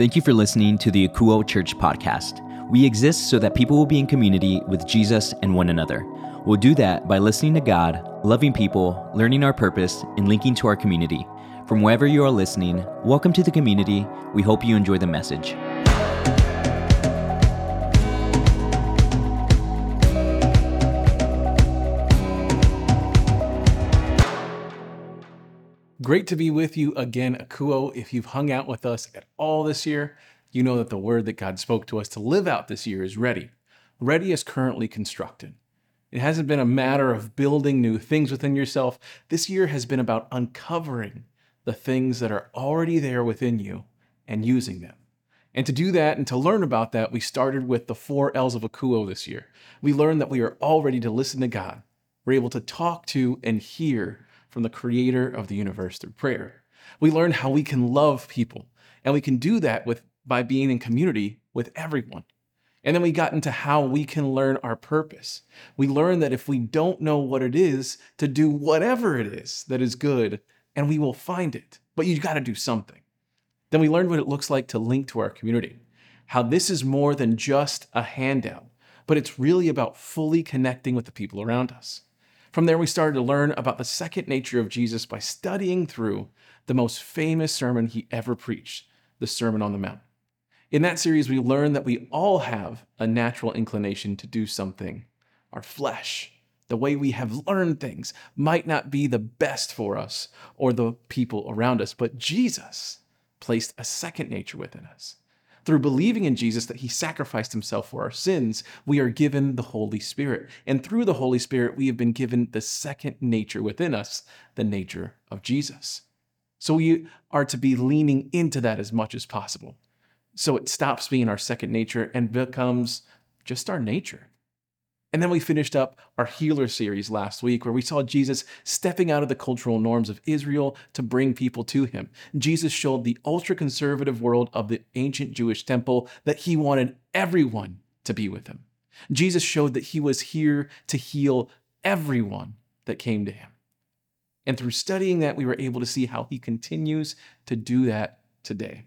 Thank you for listening to the Akouo Church podcast. We exist so that people will be in community with Jesus and one another. We'll do that by listening to God, loving people, learning our purpose, and linking to our community. From wherever you are listening, welcome to the community. We hope you enjoy the message. Great to be with you again, Akouo. If you've hung out with us at all this year, you know that the word that God spoke to us to live out this year is ready. Ready is currently constructed. It hasn't been a matter of building new things within yourself. This year has been about uncovering the things that are already there within you and using them. And to do that and to learn about that, we started with the 4 L's of Akouo this year. We learned that we are all ready to listen to God. We're able to talk to and hear from the creator of the universe through prayer. We learn how we can love people, and we can do that by being in community with everyone. And then we got into how we can learn our purpose. We learned that if we don't know what it is, to do whatever it is that is good, and we will find it, but you gotta do something. Then we learned what it looks like to link to our community, how this is more than just a handout, but it's really about fully connecting with the people around us. From there, we started to learn about the second nature of Jesus by studying through the most famous sermon he ever preached, the Sermon on the Mount. In that series, we learned that we all have a natural inclination to do something. Our flesh, the way we have learned things, might not be the best for us or the people around us, but Jesus placed a second nature within us. Through believing in Jesus, that he sacrificed himself for our sins, we are given the Holy Spirit. And through the Holy Spirit, we have been given the second nature within us, the nature of Jesus. So we are to be leaning into that as much as possible. So it stops being our second nature and becomes just our nature. And then we finished up our healer series last week, where we saw Jesus stepping out of the cultural norms of Israel to bring people to him. Jesus showed the ultra-conservative world of the ancient Jewish temple that he wanted everyone to be with him. Jesus showed that he was here to heal everyone that came to him. And through studying that, we were able to see how he continues to do that today.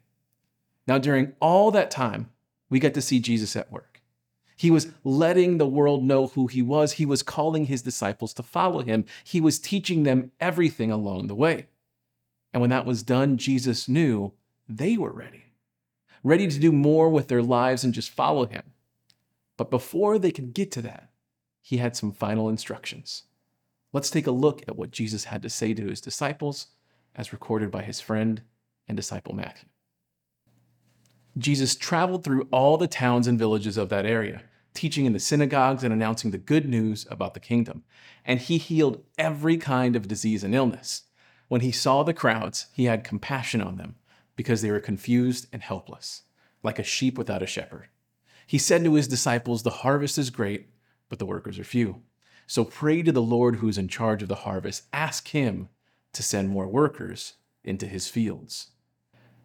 Now, during all that time, we got to see Jesus at work. He was letting the world know who he was. He was calling his disciples to follow him. He was teaching them everything along the way. And when that was done, Jesus knew they were ready to do more with their lives and just follow him. But before they could get to that, he had some final instructions. Let's take a look at what Jesus had to say to his disciples, as recorded by his friend and disciple Matthew. Jesus traveled through all the towns and villages of that area, teaching in the synagogues and announcing the good news about the kingdom. And he healed every kind of disease and illness. When he saw the crowds, he had compassion on them because they were confused and helpless, like a sheep without a shepherd. He said to his disciples, "The harvest is great, but the workers are few. So pray to the Lord who is in charge of the harvest. Ask him to send more workers into his fields."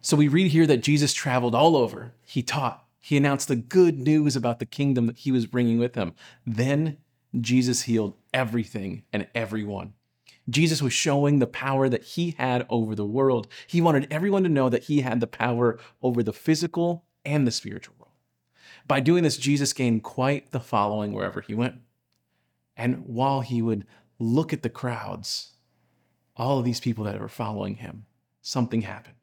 So we read here that Jesus traveled all over. He taught. He announced the good news about the kingdom that he was bringing with him. Then Jesus healed everything and everyone. Jesus was showing the power that he had over the world. He wanted everyone to know that he had the power over the physical and the spiritual world. By doing this, Jesus gained quite the following wherever he went. And while he would look at the crowds, all of these people that were following him, something happened.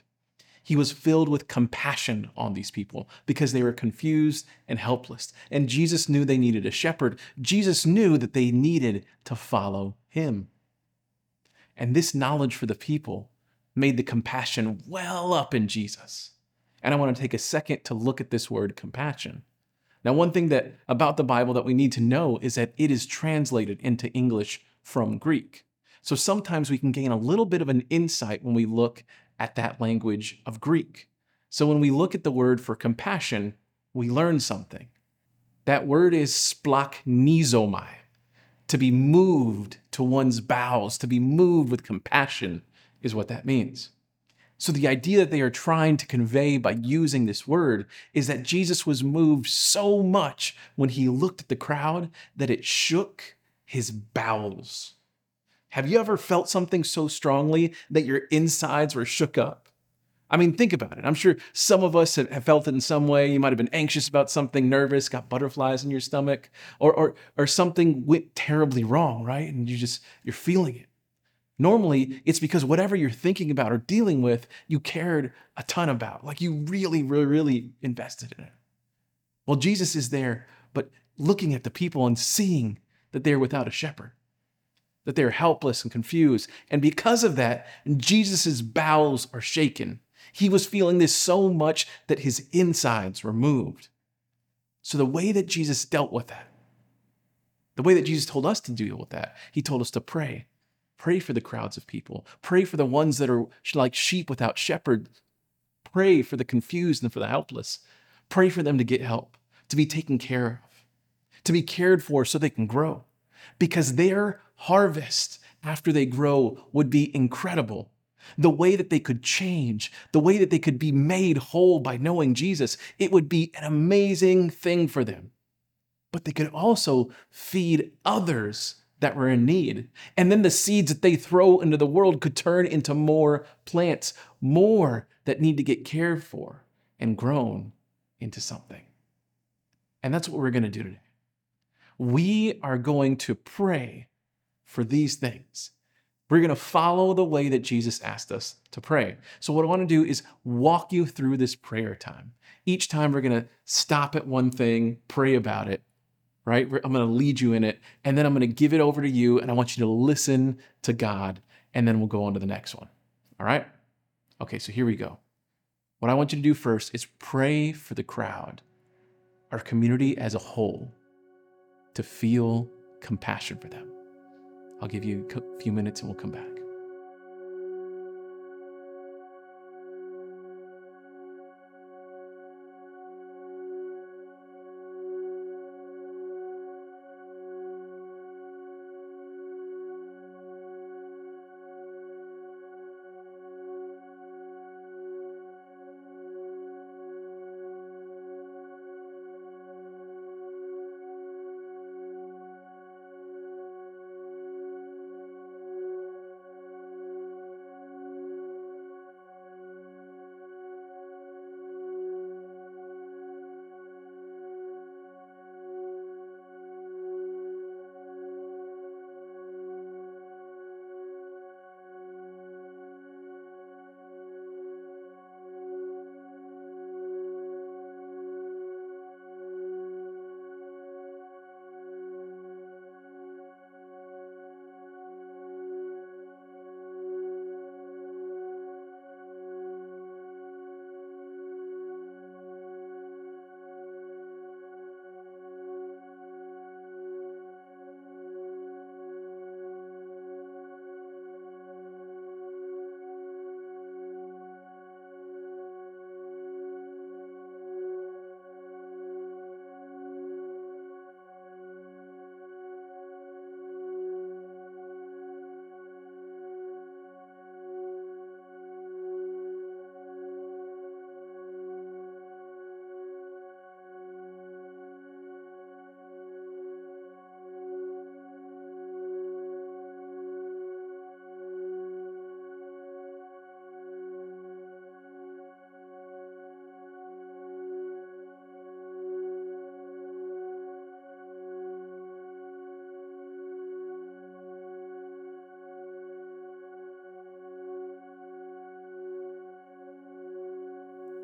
He was filled with compassion on these people because they were confused and helpless. And Jesus knew they needed a shepherd. Jesus knew that they needed to follow him. And this knowledge for the people made the compassion well up in Jesus. And I want to take a second to look at this word compassion. Now, one thing that about the Bible that we need to know is that it is translated into English from Greek. So sometimes we can gain a little bit of an insight when we look at that language of Greek. So when we look at the word for compassion, we learn something. That word is splachnisomai, to be moved to one's bowels, to be moved with compassion is what that means. So the idea that they are trying to convey by using this word is that Jesus was moved so much when he looked at the crowd that it shook his bowels. Have you ever felt something so strongly that your insides were shook up? I mean, think about it. I'm sure some of us have felt it in some way. You might have been anxious about something, nervous, got butterflies in your stomach, or something went terribly wrong, right? And you're feeling it. Normally, it's because whatever you're thinking about or dealing with, you cared a ton about. Like you really, really, really invested in it. Well, Jesus is there, but looking at the people and seeing that they're without a shepherd, that they're helpless and confused. And because of that, Jesus' bowels are shaken. He was feeling this so much that his insides were moved. So the way that Jesus dealt with that, the way that Jesus told us to deal with that, he told us to pray. Pray for the crowds of people. Pray for the ones that are like sheep without shepherd. Pray for the confused and for the helpless. Pray for them to get help, to be taken care of, to be cared for so they can grow. Because their harvest after they grow would be incredible. The way that they could change, the way that they could be made whole by knowing Jesus, it would be an amazing thing for them. But they could also feed others that were in need. And then the seeds that they throw into the world could turn into more plants, more that need to get cared for and grown into something. And that's what we're going to do today. We are going to pray for these things. We're going to follow the way that Jesus asked us to pray. So what I want to do is walk you through this prayer time. Each time we're going to stop at one thing, pray about it, right? I'm going to lead you in it, and then I'm going to give it over to you, and I want you to listen to God, and then we'll go on to the next one. All right? Okay, so here we go. What I want you to do first is pray for the crowd, our community as a whole, to feel compassion for them. I'll give you a few minutes and we'll come back.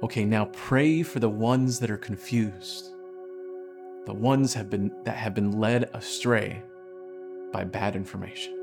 Okay, now pray for the ones that are confused, the ones that have been led astray by bad information.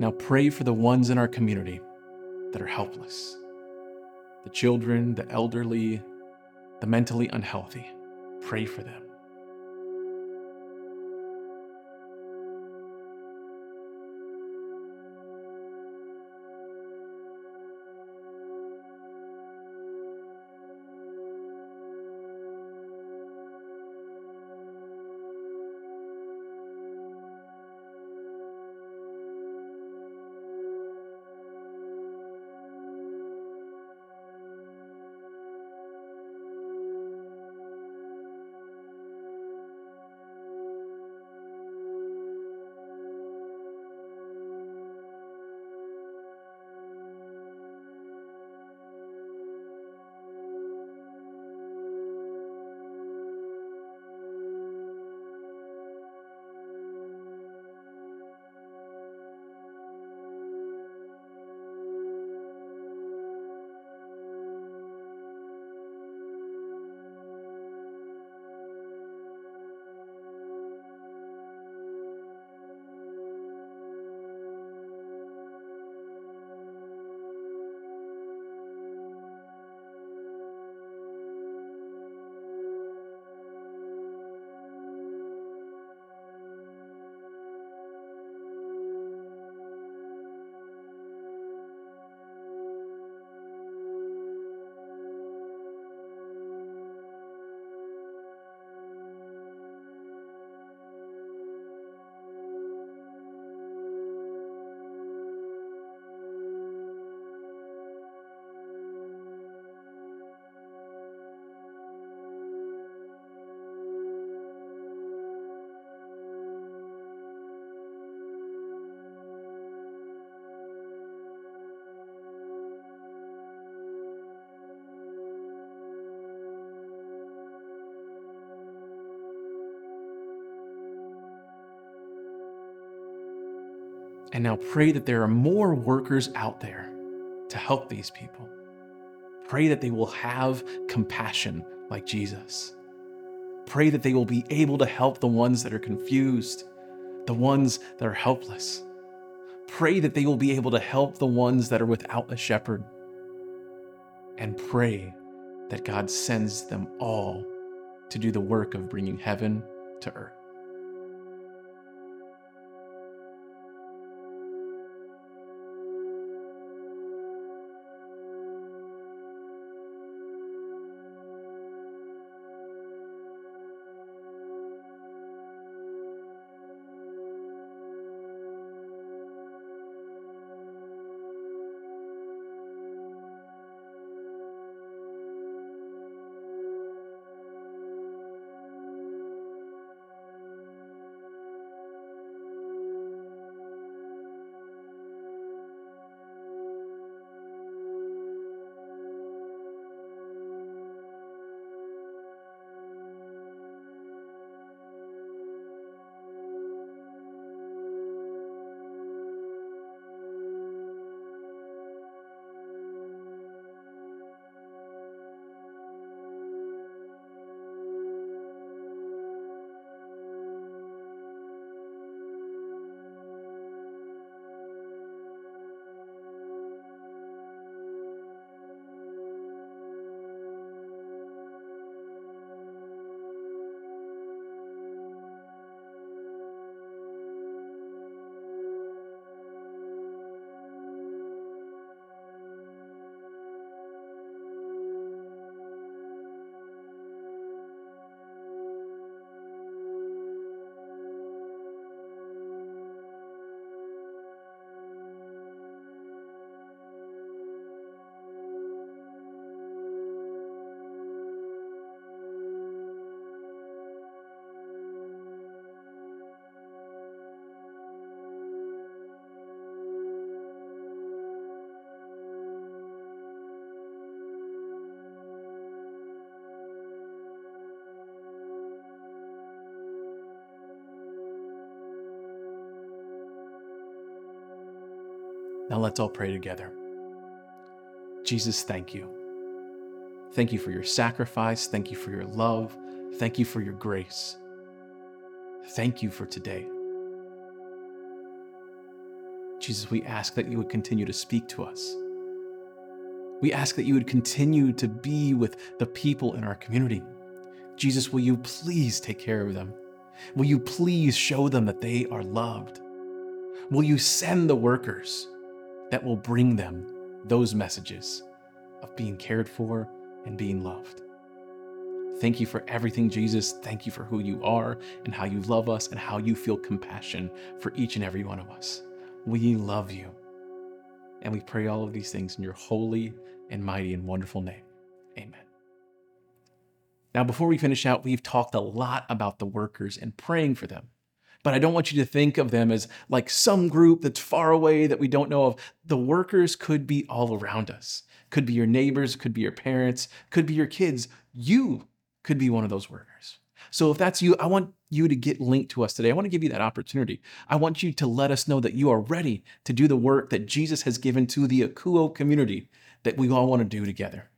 Now pray for the ones in our community that are helpless, the children, the elderly, the mentally unhealthy. Pray for them. And now pray that there are more workers out there to help these people. Pray that they will have compassion like Jesus. Pray that they will be able to help the ones that are confused, the ones that are helpless. Pray that they will be able to help the ones that are without a shepherd. And pray that God sends them all to do the work of bringing heaven to earth. Now let's all pray together. Jesus, thank you. Thank you for your sacrifice. Thank you for your love. Thank you for your grace. Thank you for today. Jesus, we ask that you would continue to speak to us. We ask that you would continue to be with the people in our community. Jesus, will you please take care of them? Will you please show them that they are loved? Will you send the workers that will bring them those messages of being cared for and being loved? Thank you for everything, Jesus. Thank you for who you are and how you love us and how you feel compassion for each and every one of us. We love you. And we pray all of these things in your holy and mighty and wonderful name. Amen. Now, before we finish out, we've talked a lot about the workers and praying for them. But I don't want you to think of them as like some group that's far away that we don't know of. The workers could be all around us. Could be your neighbors, could be your parents, could be your kids. You could be one of those workers. So if that's you, I want you to get linked to us today. I want to give you that opportunity. I want you to let us know that you are ready to do the work that Jesus has given to the Akouo community that we all want to do together.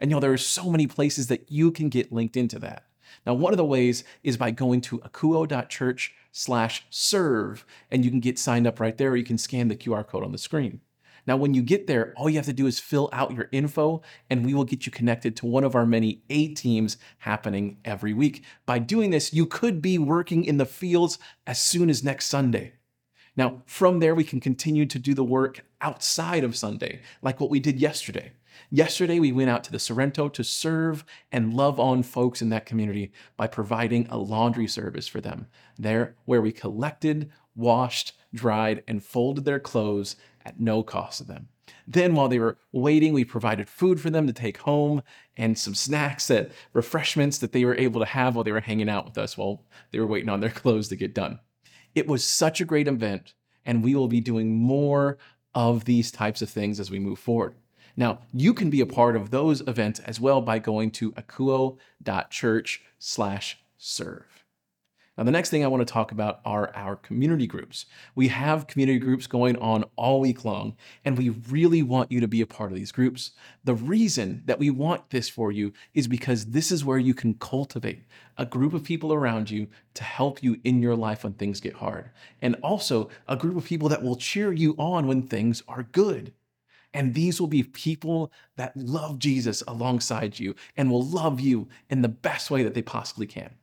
And there are so many places that you can get linked into that. Now, one of the ways is by going to akouo.church/serve, and you can get signed up right there, or you can scan the QR code on the screen. Now, when you get there, all you have to do is fill out your info, and we will get you connected to one of our many A teams happening every week. By doing this, you could be working in the fields as soon as next Sunday. Now, from there, we can continue to do the work outside of Sunday, like what we did yesterday. Yesterday, we went out to the Sorrento to serve and love on folks in that community by providing a laundry service for them there, where we collected, washed, dried, and folded their clothes at no cost to them. Then while they were waiting, we provided food for them to take home and some snacks, and refreshments that they were able to have while they were hanging out with us while they were waiting on their clothes to get done. It was such a great event, and we will be doing more of these types of things as we move forward. Now, you can be a part of those events as well by going to akouo.church/serve. Now, the next thing I want to talk about are our community groups. We have community groups going on all week long, and we really want you to be a part of these groups. The reason that we want this for you is because this is where you can cultivate a group of people around you to help you in your life when things get hard, and also a group of people that will cheer you on when things are good. And these will be people that love Jesus alongside you and will love you in the best way that they possibly can.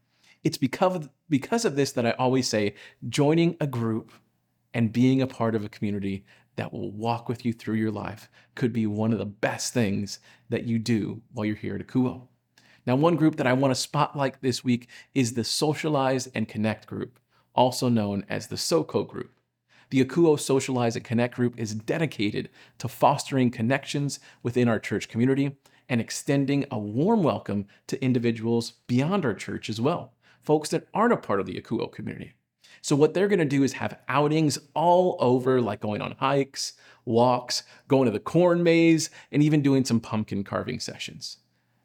It's because of this that I always say, joining a group and being a part of a community that will walk with you through your life could be one of the best things that you do while you're here at Akouo. Now, one group that I want to spotlight this week is the Socialize and Connect group, also known as the SoCo group. The Akouo Socialize and Connect group is dedicated to fostering connections within our church community and extending a warm welcome to individuals beyond our church as well, folks that aren't a part of the Akouo community. So what they're going to do is have outings all over, like going on hikes, walks, going to the corn maze, and even doing some pumpkin carving sessions.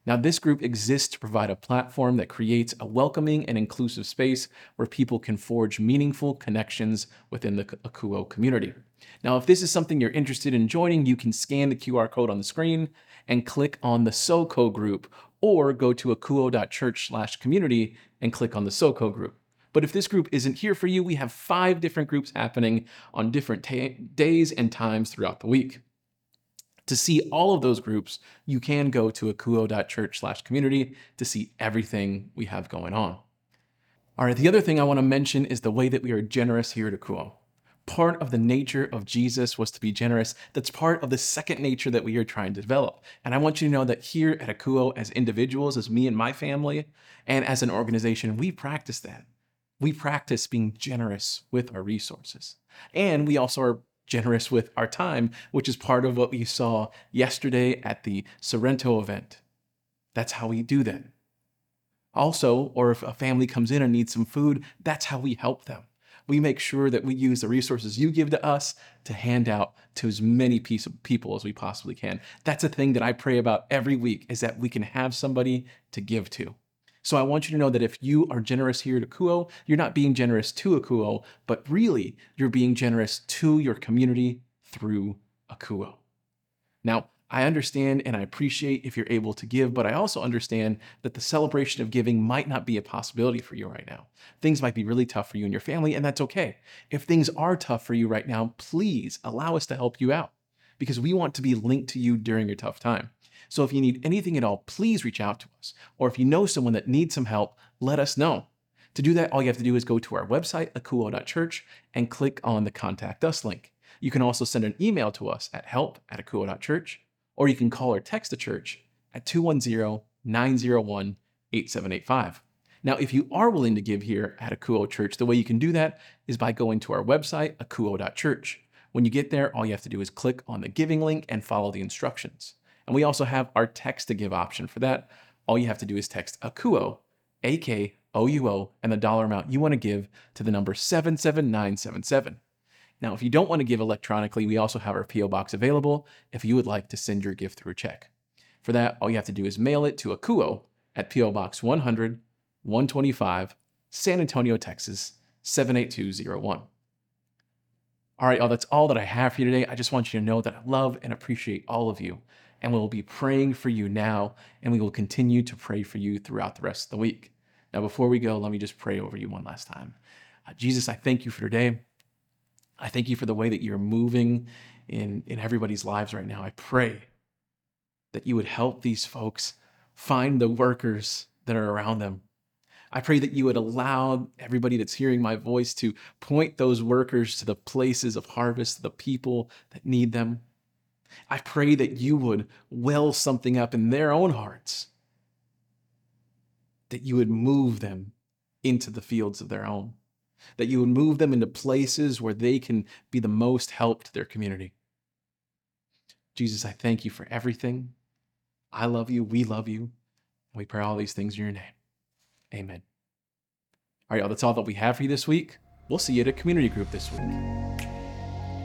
Now, this group exists to provide a platform that creates a welcoming and inclusive space where people can forge meaningful connections within the Akouo community. Now, if this is something you're interested in joining, you can scan the QR code on the screen and click on the SoCo group, or go to akouo.church/community and click on the SoCo group. But if this group isn't here for you, we have 5 different groups happening on different days and times throughout the week. To see all of those groups, you can go to akouo.church/community to see everything we have going on. All right, the other thing I want to mention is the way that we are generous here at Akouo. Part of the nature of Jesus was to be generous. That's part of the second nature that we are trying to develop. And I want you to know that here at Akouo, as individuals, as me and my family, and as an organization, we practice that. We practice being generous with our resources. And we also are generous with our time, which is part of what we saw yesterday at the Sorrento event. That's how we do that. Also, or if a family comes in and needs some food, that's how we help them. We make sure that we use the resources you give to us to hand out to as many people as we possibly can. That's a thing that I pray about every week, is that we can have somebody to give to. So I want you to know that if you are generous here at Akouo, you're not being generous to Akouo, but really you're being generous to your community through Akouo. Now, I understand and I appreciate if you're able to give, but I also understand that the celebration of giving might not be a possibility for you right now. Things might be really tough for you and your family, and that's okay. If things are tough for you right now, please allow us to help you out because we want to be linked to you during your tough time. So if you need anything at all, please reach out to us. Or if you know someone that needs some help, let us know. To do that, all you have to do is go to our website, akouo.church, and click on the Contact Us link. You can also send an email to us at help@akouo.church. Or you can call or text the church at 210-901-8785. Now, if you are willing to give here at Akouo Church, the way you can do that is by going to our website, akouo.church. When you get there, all you have to do is click on the giving link and follow the instructions. And we also have our text to give option for that. All you have to do is text Akouo, AKOUO, and the dollar amount you want to give to the number 77977. Now, if you don't want to give electronically, we also have our P.O. Box available if you would like to send your gift through a check. For that, all you have to do is mail it to Akouo at P.O. Box 100, 125, San Antonio, Texas, 78201. All right, y'all, that's all that I have for you today. I just want you to know that I love and appreciate all of you, and we'll be praying for you now, and we will continue to pray for you throughout the rest of the week. Now, before we go, let me just pray over you one last time. Jesus, I thank you for today. I thank you for the way that you're moving in everybody's lives right now. I pray that you would help these folks find the workers that are around them. I pray that you would allow everybody that's hearing my voice to point those workers to the places of harvest, the people that need them. I pray that you would well something up in their own hearts, that you would move them into the fields of their own, that you would move them into places where they can be the most help to their community. Jesus, I thank you for everything. I love you. We love you. We pray all these things in your name. Amen. All right, y'all, that's all that we have for you this week. We'll see you at a community group this week.